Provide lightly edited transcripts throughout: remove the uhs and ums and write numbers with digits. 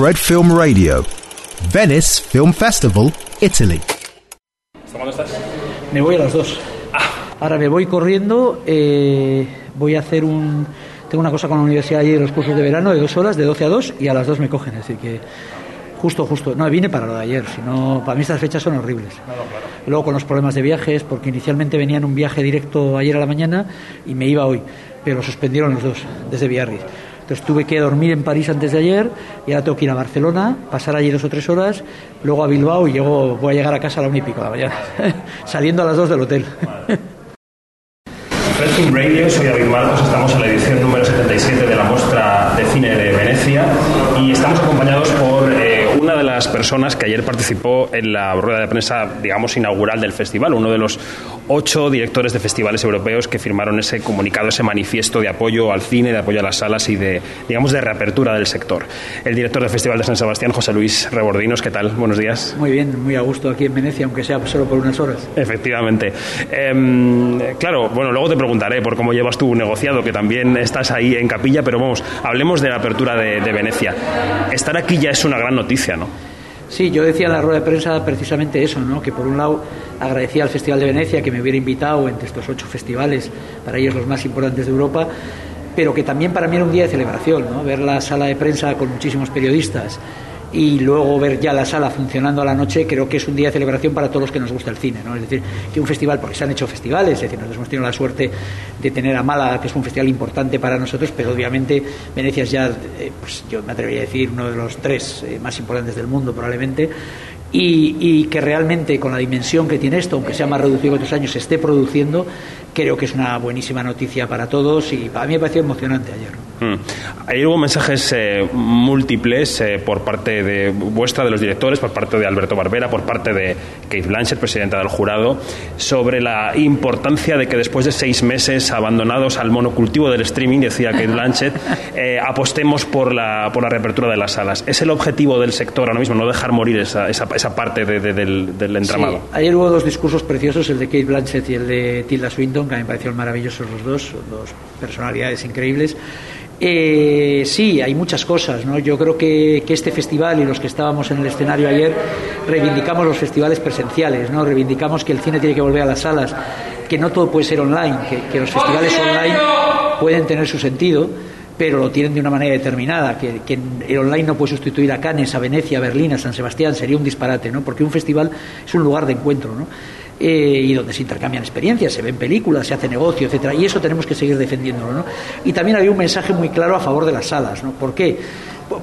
Fred Film Radio, Venice Film Festival, Italy. ¿Cuándo estás? Me voy a las 2. Ahora me voy corriendo, voy a hacer tengo una cosa con la universidad allí, los cursos de verano de 2 horas, de 12 a 2, y a las 2 me cogen, así que justo, no vine para lo de ayer, sino para mí estas fechas son horribles. Claro. Luego con los problemas de viajes, porque inicialmente venía en un viaje directo ayer a la mañana y me iba hoy, pero suspendieron los dos desde Biarritz. Entonces tuve que dormir en París antes de ayer y ahora tengo que ir a Barcelona, pasar allí 2 o 3 horas, luego a Bilbao y voy a llegar a casa a la 1:00 de la mañana, saliendo a las 2 del hotel. Fred Film Radio, soy David Marcos, estamos en la edición número 77 de la Mostra de Cine de Venecia y estamos acompañados por una de las personas que ayer participó en la rueda de prensa, digamos, inaugural del festival, uno de los 8 directores de festivales europeos que firmaron ese comunicado, ese manifiesto de apoyo al cine, de apoyo a las salas y de, digamos, de reapertura del sector. El director del Festival de San Sebastián, José Luis Rebordinos, ¿qué tal? Buenos días. Muy bien, muy a gusto aquí en Venecia, aunque sea solo por unas horas. Efectivamente. Claro, bueno, luego te preguntaré por cómo llevas tu negociado, que también estás ahí en capilla, pero vamos, hablemos de la apertura de Venecia. Estar aquí ya es una gran noticia, ¿no? Sí, yo decía en la rueda de prensa precisamente eso, ¿no? Que por un lado agradecía al Festival de Venecia que me hubiera invitado entre estos 8 festivales, para ellos los más importantes de Europa, pero que también para mí era un día de celebración, ¿no? Ver la sala de prensa con muchísimos periodistas y luego ver ya la sala funcionando a la noche, creo que es un día de celebración para todos los que nos gusta el cine, ¿no? Es decir, que un festival, porque se han hecho festivales, es decir, nosotros hemos tenido la suerte de tener a Málaga, que es un festival importante para nosotros, pero obviamente Venecia es ya, pues yo me atrevería a decir, uno de los 3 más importantes del mundo probablemente, y que realmente con la dimensión que tiene esto, aunque sea más reducido que otros años, se esté produciendo, creo que es una buenísima noticia para todos y a mí me pareció emocionante ayer, ¿no? Ayer hubo mensajes múltiples por parte de vuestra, de los directores, por parte de Alberto Barbera, por parte de Kate Blanchett, presidenta del jurado, sobre la importancia de que después de 6 meses abandonados al monocultivo del streaming, decía Kate Blanchett, apostemos por la reapertura de las salas. ¿Es el objetivo del sector ahora mismo no dejar morir esa parte del entramado? Sí, ayer hubo 2 discursos preciosos, el de Kate Blanchett y el de Tilda Swinton, que a mí me parecieron maravillosos los 2, son 2 personalidades increíbles. Sí, hay muchas cosas, ¿no? Yo creo que este festival y los que estábamos en el escenario ayer reivindicamos los festivales presenciales, ¿no? Reivindicamos que el cine tiene que volver a las salas, que no todo puede ser online, que los festivales online pueden tener su sentido, pero lo tienen de una manera determinada, que el online no puede sustituir a Cannes, a Venecia, a Berlín, a San Sebastián, sería un disparate, ¿no? Porque un festival es un lugar de encuentro, ¿no? Y donde se intercambian experiencias, se ven películas, se hace negocio, etcétera, y eso tenemos que seguir defendiéndolo, ¿no? Y también había un mensaje muy claro a favor de las salas, ¿no? ¿Por qué?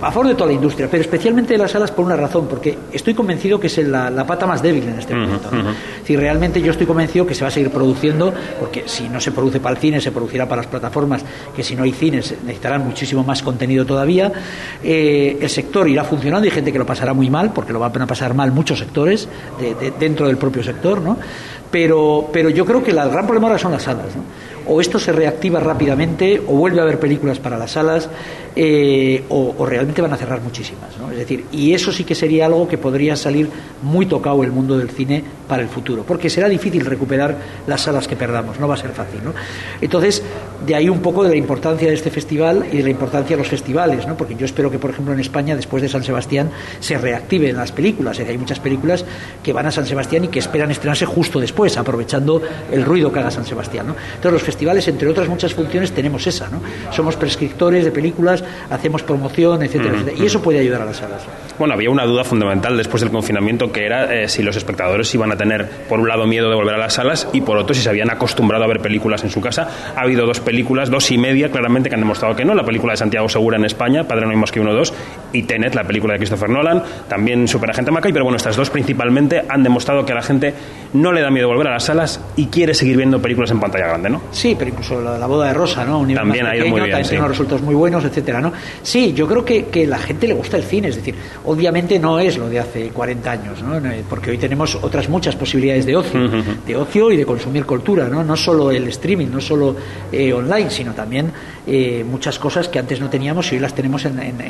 A favor de toda la industria, pero especialmente de las salas por una razón, porque estoy convencido que es la pata más débil en este momento, ¿no? Si realmente yo estoy convencido que se va a seguir produciendo, porque si no se produce para el cine, se producirá para las plataformas, que si no hay cines necesitarán muchísimo más contenido todavía, el sector irá funcionando y hay gente que lo pasará muy mal, porque lo van a pasar mal muchos sectores dentro del propio sector, ¿no? Pero yo creo que el gran problema ahora son las salas, ¿no? O esto se reactiva rápidamente, o vuelve a haber películas para las salas, o realmente van a cerrar muchísimas, ¿no? Es decir, y eso sí que sería algo que podría salir muy tocado el mundo del cine para el futuro, porque será difícil recuperar las salas que perdamos, no va a ser fácil, ¿no? Entonces, de ahí un poco de la importancia de este festival y de la importancia de los festivales, ¿no? Porque yo espero que, por ejemplo, en España, después de San Sebastián, se reactiven las películas. Hay muchas películas que van a San Sebastián y que esperan estrenarse justo después, pues aprovechando el ruido que haga San Sebastián, ¿no? Entonces los festivales, entre otras muchas funciones, tenemos esa, ¿no? Somos prescriptores de películas, hacemos promoción, etcétera, etcétera, y eso puede ayudar a las salas. Bueno, había una duda fundamental después del confinamiento, que era si los espectadores iban a tener, por un lado, miedo de volver a las salas, y por otro, si se habían acostumbrado a ver películas en su casa. Ha habido 2 películas, 2 y media, claramente, que han demostrado que no. La película de Santiago Segura en España, Padre no hay más que uno, 2, y Tenet, la película de Christopher Nolan, también Superagente Mackay, pero bueno, estas 2 principalmente han demostrado que a la gente no le da miedo de volver a las salas y quiere seguir viendo películas en pantalla grande, ¿no? Sí, pero incluso la boda de Rosa, ¿no? Un nivel también más pequeño, ha ido muy bien, también tiene unos resultados muy buenos, etcétera, ¿no? Sí, yo creo que la gente le gusta el cine, es decir, obviamente no es lo de hace 40 años, ¿no? Porque hoy tenemos otras muchas posibilidades de ocio, de ocio y de consumir cultura, ¿no? No solo el streaming, no solo online, sino también muchas cosas que antes no teníamos y hoy las tenemos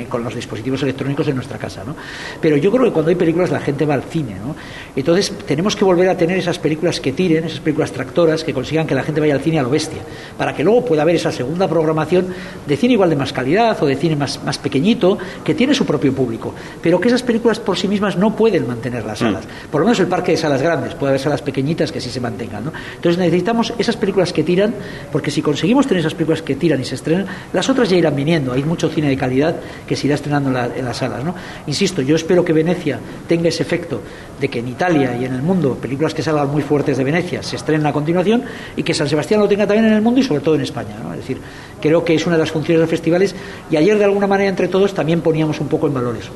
con los dispositivos electrónicos en nuestra casa, ¿no? Pero yo creo que cuando hay películas la gente va al cine, ¿no? Entonces tenemos que volver a tener esas películas que tiren, esas películas tractoras que consigan que la gente vaya al cine a lo bestia, para que luego pueda haber esa segunda programación de cine igual de más calidad o de cine más pequeñito, que tiene su propio público, pero que esas películas por sí mismas no pueden mantener las salas. Por lo menos el parque de salas grandes, puede haber salas pequeñitas que sí se mantengan, ¿no? Entonces necesitamos esas películas que tiran, porque si conseguimos tener esas películas que tiran y se estrenan, las otras ya irán viniendo. Hay mucho cine de calidad que se irá estrenando en las salas, ¿no? Insisto, yo espero que Venecia tenga ese efecto de que en Italia y en el mundo películas que salgan muy fuertes de Venecia se estrenen a continuación, y que San Sebastián lo tenga también en el mundo y sobre todo en España, ¿no? Es decir, creo que es una de las funciones de los festivales, y ayer de alguna manera entre todos también poníamos un poco en valor eso.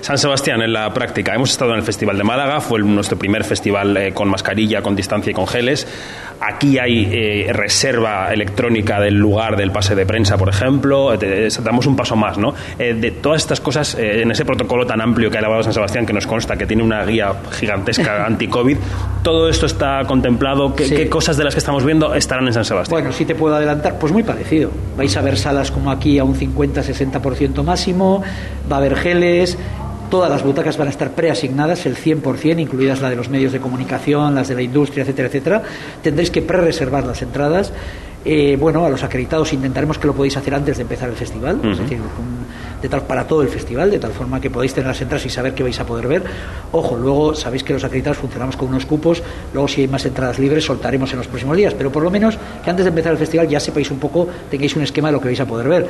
San Sebastián, en la práctica, hemos estado en el Festival de Málaga, fue nuestro primer festival con mascarilla, con distancia y con geles. Aquí hay reserva electrónica del lugar del pase de prensa, por ejemplo. Damos un paso más, ¿no? De todas estas cosas, en ese protocolo tan amplio que ha elaborado San Sebastián, que nos consta que tiene una guía gigantesca anti-COVID, todo esto está contemplado. ¿Qué cosas de las que estamos viendo estarán en San Sebastián? Bueno, si te puedo adelantar, pues muy parecido. Vais a ver salas como aquí a un 50-60% máximo, va a haber geles. Todas las butacas van a estar preasignadas, el 100%, incluidas la de los medios de comunicación, las de la industria, etcétera, etcétera. Tendréis que prereservar las entradas. Bueno, a los acreditados intentaremos que lo podáis hacer antes de empezar el festival, es decir, para todo el festival, de tal forma que podáis tener las entradas y saber qué vais a poder ver. Ojo, luego sabéis que los acreditados funcionamos con unos cupos, luego si hay más entradas libres soltaremos en los próximos días, pero por lo menos que antes de empezar el festival ya sepáis un poco, tengáis un esquema de lo que vais a poder ver.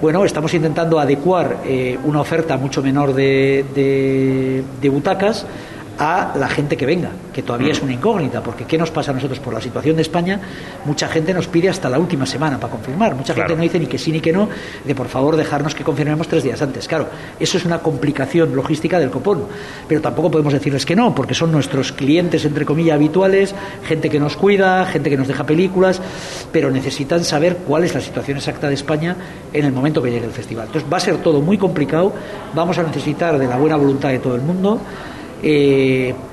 Bueno, estamos intentando adecuar una oferta mucho menor de butacas a la gente que venga, que todavía es una incógnita, porque ¿qué nos pasa a nosotros por la situación de España? Mucha gente nos pide hasta la última semana para confirmar, mucha gente no dice ni que sí ni que no, de por favor dejarnos que confirmemos 3 días antes. Claro, eso es una complicación logística del copón, pero tampoco podemos decirles que no, porque son nuestros clientes, entre comillas, habituales, gente que nos cuida, gente que nos deja películas, pero necesitan saber cuál es la situación exacta de España en el momento que llegue el festival. Entonces va a ser todo muy complicado, vamos a necesitar de la buena voluntad de todo el mundo.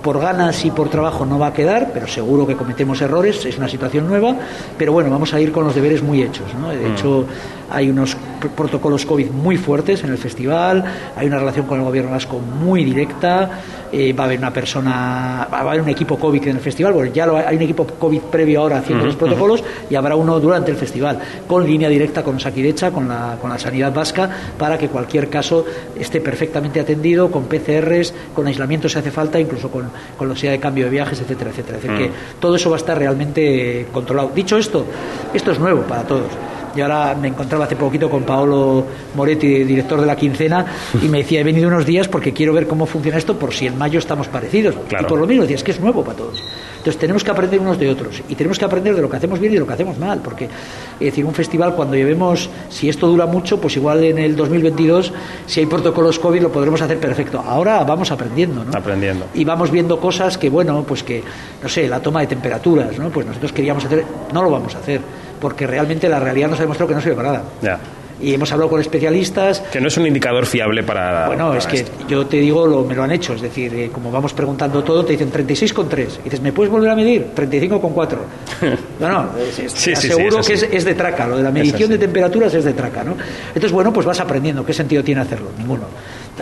Por ganas y por trabajo no va a quedar, pero seguro que cometemos errores, es una situación nueva, pero bueno, vamos a ir con los deberes muy hechos, ¿no? De hecho, hay unos protocolos COVID muy fuertes en el festival, hay una relación con el gobierno vasco muy directa, va a haber un equipo COVID en el festival, bueno, hay un equipo COVID previo ahora haciendo los protocolos y habrá uno durante el festival, con línea directa con Saquirecha, con la sanidad vasca, para que cualquier caso esté perfectamente atendido, con PCRs, con aislamientos hace falta, incluso con la velocidad de cambio de viajes, etcétera, etcétera. Es decir, que todo eso va a estar realmente controlado. Dicho esto, esto es nuevo para todos. Yo ahora me encontraba hace poquito con Paolo Moretti, director de La Quincena, y me decía, he venido unos días porque quiero ver cómo funciona esto por si en mayo estamos parecidos. Claro. Y por lo mismo decía, es que es nuevo para todos. Entonces tenemos que aprender unos de otros y tenemos que aprender de lo que hacemos bien y de lo que hacemos mal, porque es decir, un festival cuando llevemos, si esto dura mucho, pues igual en el 2022, si hay protocolos COVID lo podremos hacer perfecto. Ahora vamos aprendiendo, ¿no? Aprendiendo. Y vamos viendo cosas que, bueno, pues que, no sé, la toma de temperaturas, ¿no? Pues nosotros queríamos hacer, no lo vamos a hacer, porque realmente la realidad nos ha demostrado que no sirve para nada. Yeah. Y hemos hablado con especialistas. Que no es un indicador fiable para... Bueno, para es que esto. Yo te digo, me lo han hecho. Es decir, como vamos preguntando todo, te dicen 36,3. Y dices, ¿me puedes volver a medir? 35,4. No, aseguro que es de traca. Lo de la medición de temperaturas es de traca, ¿no? Entonces, bueno, pues vas aprendiendo. ¿Qué sentido tiene hacerlo? Ninguno.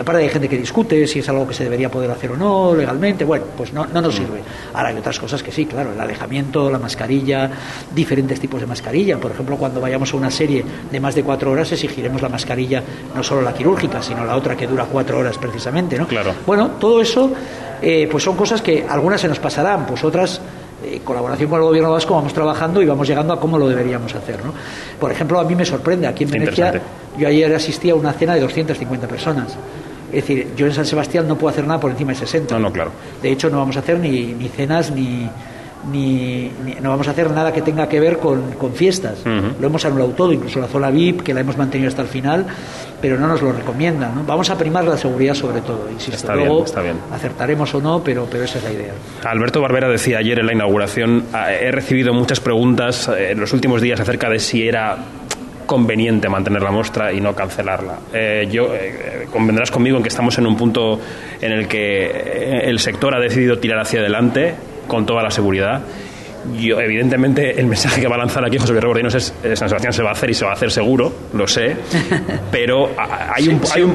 Aparte hay gente que discute si es algo que se debería poder hacer o no, legalmente. Bueno, pues no nos sirve. Ahora hay otras cosas que sí, claro. El alejamiento, la mascarilla, diferentes tipos de mascarilla. Por ejemplo, cuando vayamos a una serie de más de 4 horas, exigiremos la mascarilla, no solo la quirúrgica, sino la otra que dura 4 horas precisamente, ¿no? Claro. Bueno, todo eso pues son cosas que algunas se nos pasarán, pues otras, en colaboración con el gobierno vasco, vamos trabajando y vamos llegando a cómo lo deberíamos hacer, ¿no? Por ejemplo, a mí me sorprende, aquí en Venecia, yo ayer asistí a una cena de 250 personas. Es decir, yo en San Sebastián no puedo hacer nada por encima de 60. No, claro. De hecho, no vamos a hacer ni cenas ni no vamos a hacer nada que tenga que ver con fiestas. Lo hemos anulado todo, incluso la zona VIP, que la hemos mantenido hasta el final, pero no nos lo recomiendan, ¿no? Vamos a primar la seguridad sobre todo, insisto. Está luego bien, está bien. Acertaremos o no, pero esa es la idea. Alberto Barbera decía ayer en la inauguración, he recibido muchas preguntas en los últimos días acerca de si era conveniente mantener la muestra y no cancelarla. Convendrás conmigo en que estamos en un punto en el que el sector ha decidido tirar hacia adelante con toda la seguridad Yo, evidentemente, el mensaje que va a lanzar aquí José Luis Rebordinos es San Sebastián se va a hacer y se va a hacer seguro, lo sé, pero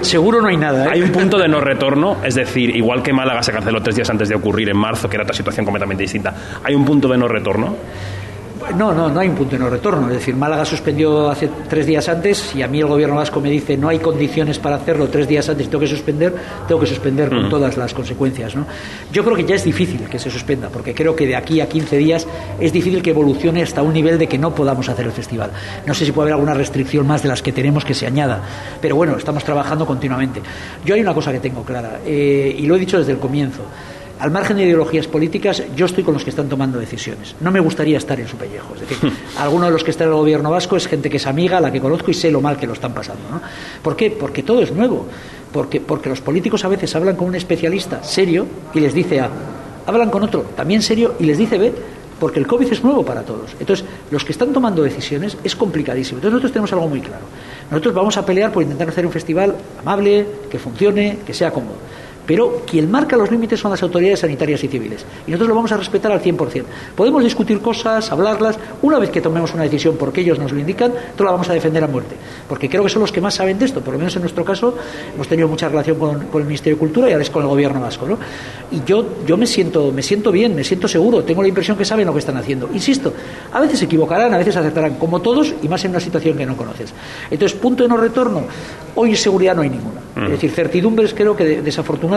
seguro no hay nada, ¿eh? Hay un punto de no retorno, es decir, igual que Málaga se canceló 3 días antes de ocurrir en marzo, que era otra situación completamente distinta, ¿hay un punto de no retorno? No hay un punto de no retorno. Es decir, Málaga suspendió hace 3 días antes y a mí el gobierno vasco me dice no hay condiciones para hacerlo 3 días antes, tengo que suspender con todas las consecuencias, ¿no? Yo creo que ya es difícil que se suspenda, porque creo que de aquí a 15 días es difícil que evolucione hasta un nivel de que no podamos hacer el festival. No sé si puede haber alguna restricción más de las que tenemos que se añada, pero bueno, estamos trabajando continuamente. Yo hay una cosa que tengo clara, y lo he dicho desde el comienzo. Al margen de ideologías políticas, yo estoy con los que están tomando decisiones. No me gustaría estar en su pellejo. Es decir, alguno de los que está en el gobierno vasco es gente que es amiga, la que conozco, y sé lo mal que lo están pasando, ¿no? ¿Por qué? Porque todo es nuevo. Porque los políticos a veces hablan con un especialista serio y les dice A. Hablan con otro también serio y les dice B. Porque el COVID es nuevo para todos. Entonces, los que están tomando decisiones es complicadísimo. Entonces, nosotros tenemos algo muy claro. Nosotros vamos a pelear por intentar hacer un festival amable, que funcione, que sea cómodo. Pero quien marca los límites son las autoridades sanitarias y civiles. Y nosotros lo vamos a respetar al 100%. Podemos discutir cosas, hablarlas. Una vez que tomemos una decisión porque ellos nos lo indican, nosotros la vamos a defender a muerte. Porque creo que son los que más saben de esto. Por lo menos en nuestro caso, hemos tenido mucha relación con el Ministerio de Cultura y ahora es con el Gobierno vasco, ¿no? Y yo me siento bien, me siento seguro. Tengo la impresión que saben lo que están haciendo. Insisto, a veces se equivocarán, a veces acertarán, como todos, y más en una situación que no conoces. Entonces, punto de no retorno. Hoy inseguridad no hay ninguna. Es decir, certidumbres creo que desafortunadamente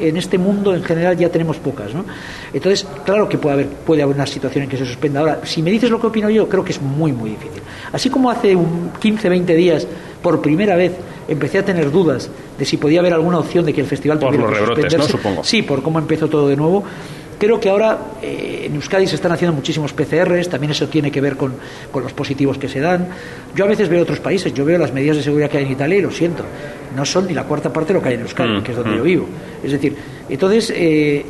en este mundo en general ya tenemos pocas, ¿no? Entonces, claro que puede haber una situación en que se suspenda. Ahora, si me dices lo que opino yo, creo que es muy, muy difícil. Así como hace 15, 20 días, por primera vez, empecé a tener dudas de si podía haber alguna opción de que el festival tuviera que suspenderse. Por los rebrotes, ¿no? Supongo. Sí, por cómo empezó todo de nuevo. Creo que ahora en Euskadi se están haciendo muchísimos PCRs, también eso tiene que ver con los positivos que se dan. Yo a veces veo otros países, yo veo las medidas de seguridad que hay en Italia y lo siento, no son ni la cuarta parte de lo que hay en Euskadi, que es donde yo vivo. Es decir, entonces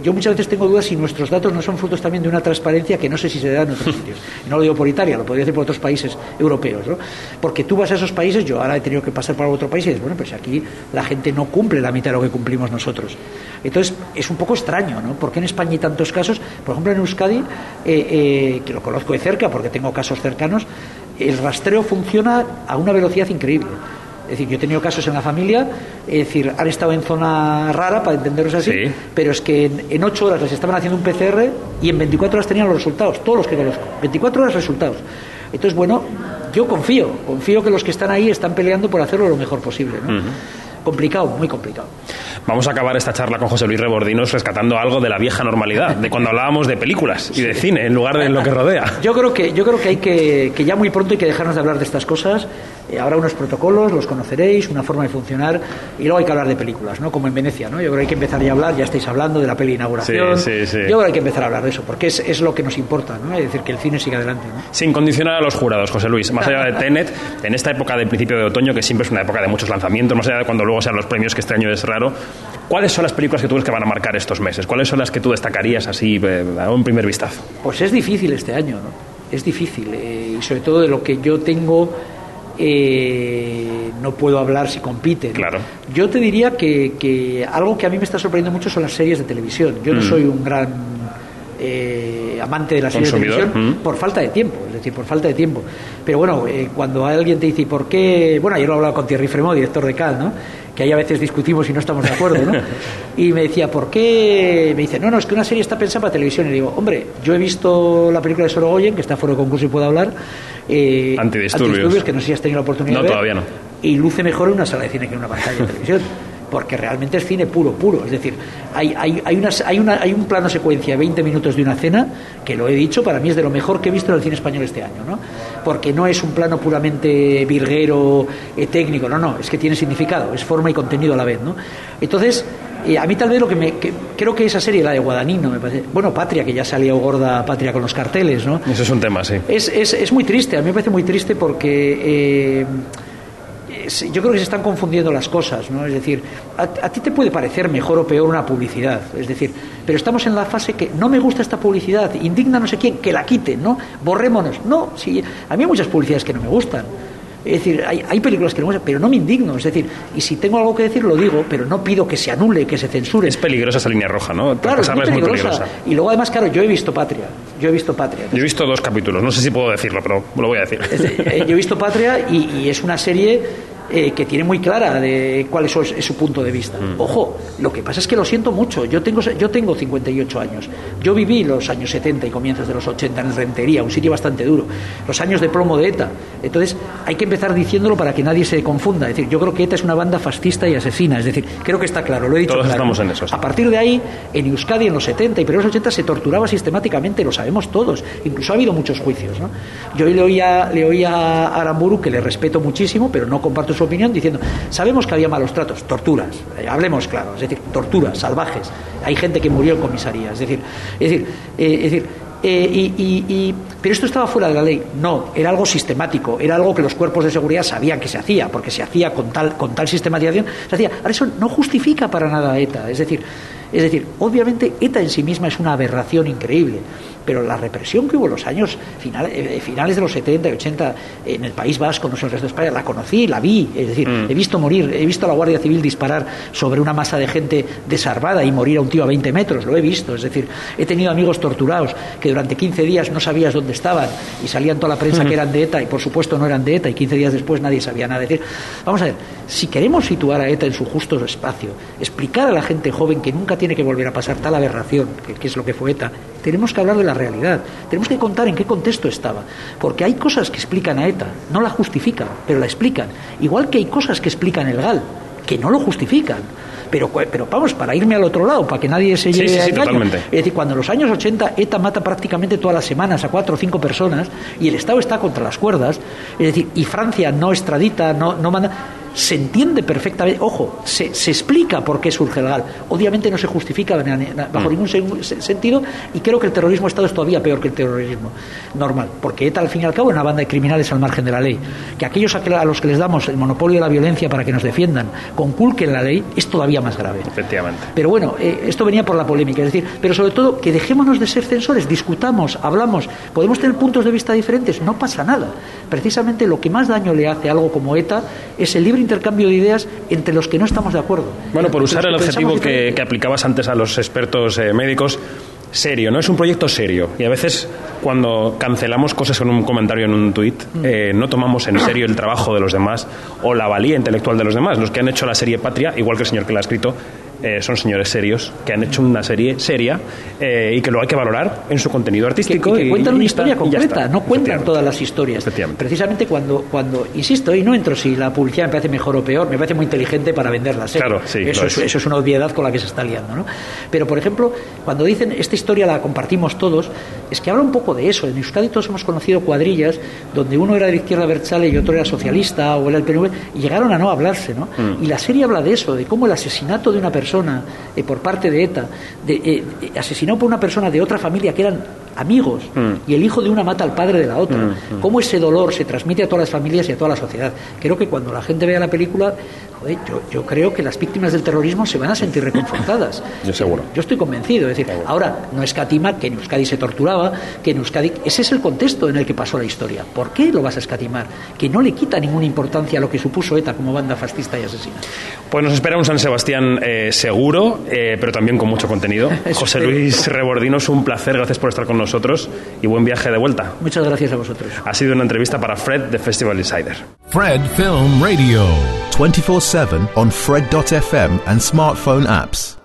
yo muchas veces tengo dudas si nuestros datos no son frutos también de una transparencia que no sé si se da en otros sitios. No lo digo por Italia, lo podría decir por otros países europeos, ¿no? Porque tú vas a esos países, yo ahora he tenido que pasar por otro país y dices, bueno, pues aquí la gente no cumple la mitad de lo que cumplimos nosotros. Entonces es un poco extraño, ¿no? Porque en España hay tantos casos, por ejemplo en Euskadi, que lo conozco de cerca porque tengo casos cercanos, el rastreo funciona a una velocidad increíble. Es decir, yo he tenido casos en la familia, es decir, han estado en zona rara, para entenderos así, sí. Pero es que en 8 horas les estaban haciendo un PCR y en 24 horas tenían los resultados, todos los que conozco, 24 horas resultados. Entonces, bueno, yo confío que los que están ahí están peleando por hacerlo lo mejor posible, ¿no? Complicado, muy complicado. Vamos a acabar esta charla con José Luis Rebordinos rescatando algo de la vieja normalidad, de cuando hablábamos de películas y de cine en lugar de en lo que rodea. Yo creo que hay que ya muy pronto hay que dejarnos de hablar de estas cosas. Habrá unos protocolos, los conoceréis, una forma de funcionar, y luego hay que hablar de películas, ¿no? Como en Venecia, ¿no? Yo creo que hay que empezar ya a hablar, ya estáis hablando de la peli inauguración. Sí. Yo creo que hay que empezar a hablar de eso, porque es lo que nos importa, ¿no? Es decir, que el cine siga adelante, ¿no? Sin condicionar a los jurados, José Luis, más allá de Tenet, en esta época del principio de otoño, que siempre es una época de muchos lanzamientos, más allá de cuando luego sean los premios, que este año es raro, ¿cuáles son las películas que tú crees que van a marcar estos meses? ¿Cuáles son las que tú destacarías así a un primer vistazo? Pues es difícil este año, ¿no? Es difícil, y sobre todo de lo que yo tengo... no puedo hablar si compiten. Claro. Yo te diría que algo que a mí me está sorprendiendo mucho son las series de televisión. Yo no soy un gran amante de las consumidor. Series de televisión por falta de tiempo, es decir, por falta de tiempo. Pero bueno, cuando alguien te dice ¿por qué? Bueno, ayer lo he hablado con Thierry Fremont, director de Cannes, ¿no? Que ahí a veces discutimos y no estamos de acuerdo, ¿no? Y me decía, ¿por qué? Me dice, no, es que una serie está pensada para televisión. Y le digo, hombre, yo he visto la película de Sorogoyen, que está fuera de concurso y puedo hablar, Antidisturbios, que no sé si has tenido la oportunidad de ver. No, todavía no. Y luce mejor en una sala de cine que en una pantalla de televisión. Porque realmente es cine puro. Es decir, hay un plano secuencia de 20 minutos de una cena, que lo he dicho, para mí es de lo mejor que he visto en el cine español este año, ¿no? Porque no es un plano puramente virguero, técnico, no, es que tiene significado, es forma y contenido a la vez, ¿no? Entonces, a mí tal vez lo que creo que esa serie, la de Guadagnino, me parece, bueno, Patria, que ya salió gorda Patria con los carteles, ¿no? Eso es un tema, sí. Es muy triste, a mí me parece muy triste porque... yo creo que se están confundiendo las cosas, ¿no? Es decir, a ti te puede parecer mejor o peor una publicidad, es decir, pero estamos en la fase que no me gusta esta publicidad, indigna no sé quién, que la quiten, ¿no? Borrémonos. No, sí, a mí hay muchas publicidades que no me gustan. Es decir, hay películas que no, pero no me indigno. Es decir, y si tengo algo que decir, lo digo, pero no pido que se anule, que se censure. Es peligrosa esa línea roja, ¿no? Claro, es muy peligrosa. Y luego, además, claro, yo he visto Patria. Yo he visto 2 capítulos, no sé si puedo decirlo, pero lo voy a decir. Yo he visto Patria y es una serie que tiene muy clara de cuál es su punto de vista. Ojo, lo que pasa es que lo siento mucho. Yo tengo 58 años. Yo viví los años 70 y comienzos de los 80 en Rentería, un sitio bastante duro. Los años de plomo de ETA. Entonces, hay que empezar diciéndolo para que nadie se confunda. Es decir, yo creo que ETA es una banda fascista y asesina. Es decir, creo que está claro, lo he dicho. Todos claro. Estamos en eso. Sí. A partir de ahí, en Euskadi en los 70 y primeros 80 se torturaba sistemáticamente, lo sabemos todos. Incluso ha habido muchos juicios, ¿no? Yo le oía a Aramburu, que le respeto muchísimo, pero no comparto su opinión, diciendo, sabemos que había malos tratos, torturas, hablemos claro, es decir, torturas salvajes, hay gente que murió en comisaría, pero esto estaba fuera de la ley. No, era algo sistemático, era algo que los cuerpos de seguridad sabían que se hacía, porque se hacía con tal sistematización, se hacía. Ahora, eso no justifica para nada a ETA, es decir, obviamente ETA en sí misma es una aberración increíble, pero la represión que hubo en los años finales de los 70 y 80 en el País Vasco, no sé, el resto de España, la conocí, la vi, es decir, he visto morir, he visto a la Guardia Civil disparar sobre una masa de gente desarmada y morir a un tío a 20 metros, lo he visto, es decir, he tenido amigos torturados que durante 15 días no sabías dónde estaban y salían toda la prensa que eran de ETA y por supuesto no eran de ETA y 15 días después nadie sabía nada. Es decir, vamos a ver, si queremos situar a ETA en su justo espacio, explicar a la gente joven que nunca tiene que volver a pasar tal aberración, que es lo que fue ETA, tenemos que hablar de la realidad, tenemos que contar en qué contexto estaba, porque hay cosas que explican a ETA, no la justifican, pero la explican, igual que hay cosas que explican el GAL, que no lo justifican, pero vamos, para irme al otro lado, para que nadie se lleve a engaño. Es decir, cuando en los años 80 ETA mata prácticamente todas las semanas a 4 o 5 personas y el Estado está contra las cuerdas, es decir, y Francia no extradita, no manda. Se entiende perfectamente, ojo, se explica por qué surge el GAL. Obviamente no se justifica bajo ningún sentido, y creo que el terrorismo de Estado es todavía peor que el terrorismo normal, porque ETA al fin y al cabo es una banda de criminales al margen de la ley, que aquellos a los que les damos el monopolio de la violencia para que nos defiendan, conculquen la ley, es todavía más grave. Efectivamente. Pero bueno, esto venía por la polémica, es decir, pero sobre todo que dejémonos de ser censores, discutamos, hablamos, podemos tener puntos de vista diferentes, no pasa nada. Precisamente lo que más daño le hace a algo como ETA es el libre intercambio de ideas entre los que no estamos de acuerdo. Bueno, por usar el adjetivo que aplicabas antes a los expertos médicos, serio, ¿no? Es un proyecto serio. Y a veces, cuando cancelamos cosas en un comentario, en un tuit, no tomamos en serio el trabajo de los demás o la valía intelectual de los demás. Los que han hecho la serie Patria, igual que el señor que la ha escrito, son señores serios que han hecho una serie seria y que lo hay que valorar en su contenido artístico. Y que cuentan una historia completa, no cuentan todas las historias. Precisamente cuando insisto, y no entro si la publicidad me parece mejor o peor, me parece muy inteligente para vender la serie. Claro, sí, eso es una obviedad con la que se está liando, ¿no? Pero, por ejemplo, cuando dicen esta historia la compartimos todos, es que habla un poco de eso. En Euskadi todos hemos conocido cuadrillas donde uno era de la izquierda abertzale y otro era socialista o era el PNV, y llegaron a no hablarse, ¿no? Y la serie habla de eso, de cómo el asesinato de una persona por parte de ETA, asesinado por una persona de otra familia que eran amigos, y el hijo de una mata al padre de la otra, cómo ese dolor se transmite a todas las familias y a toda la sociedad. Creo que cuando la gente vea la película, joder, yo creo que las víctimas del terrorismo se van a sentir reconfortadas. Yo seguro. Yo estoy convencido. Es decir, ahora no escatima que en Euskadi se torturaba, que en Euskadi ese es el contexto en el que pasó la historia. ¿Por qué lo vas a escatimar? Que no le quita ninguna importancia a lo que supuso ETA como banda fascista y asesina. Pues nos espera un San Sebastián seguro, pero también con mucho contenido. José Luis Rebordinos, un placer, gracias por estar con nosotros y buen viaje de vuelta. Muchas gracias a vosotros. Ha sido una entrevista para Fred de Festival Insider. Fred Film Radio, 24/7 on Fred.fm and smartphone apps.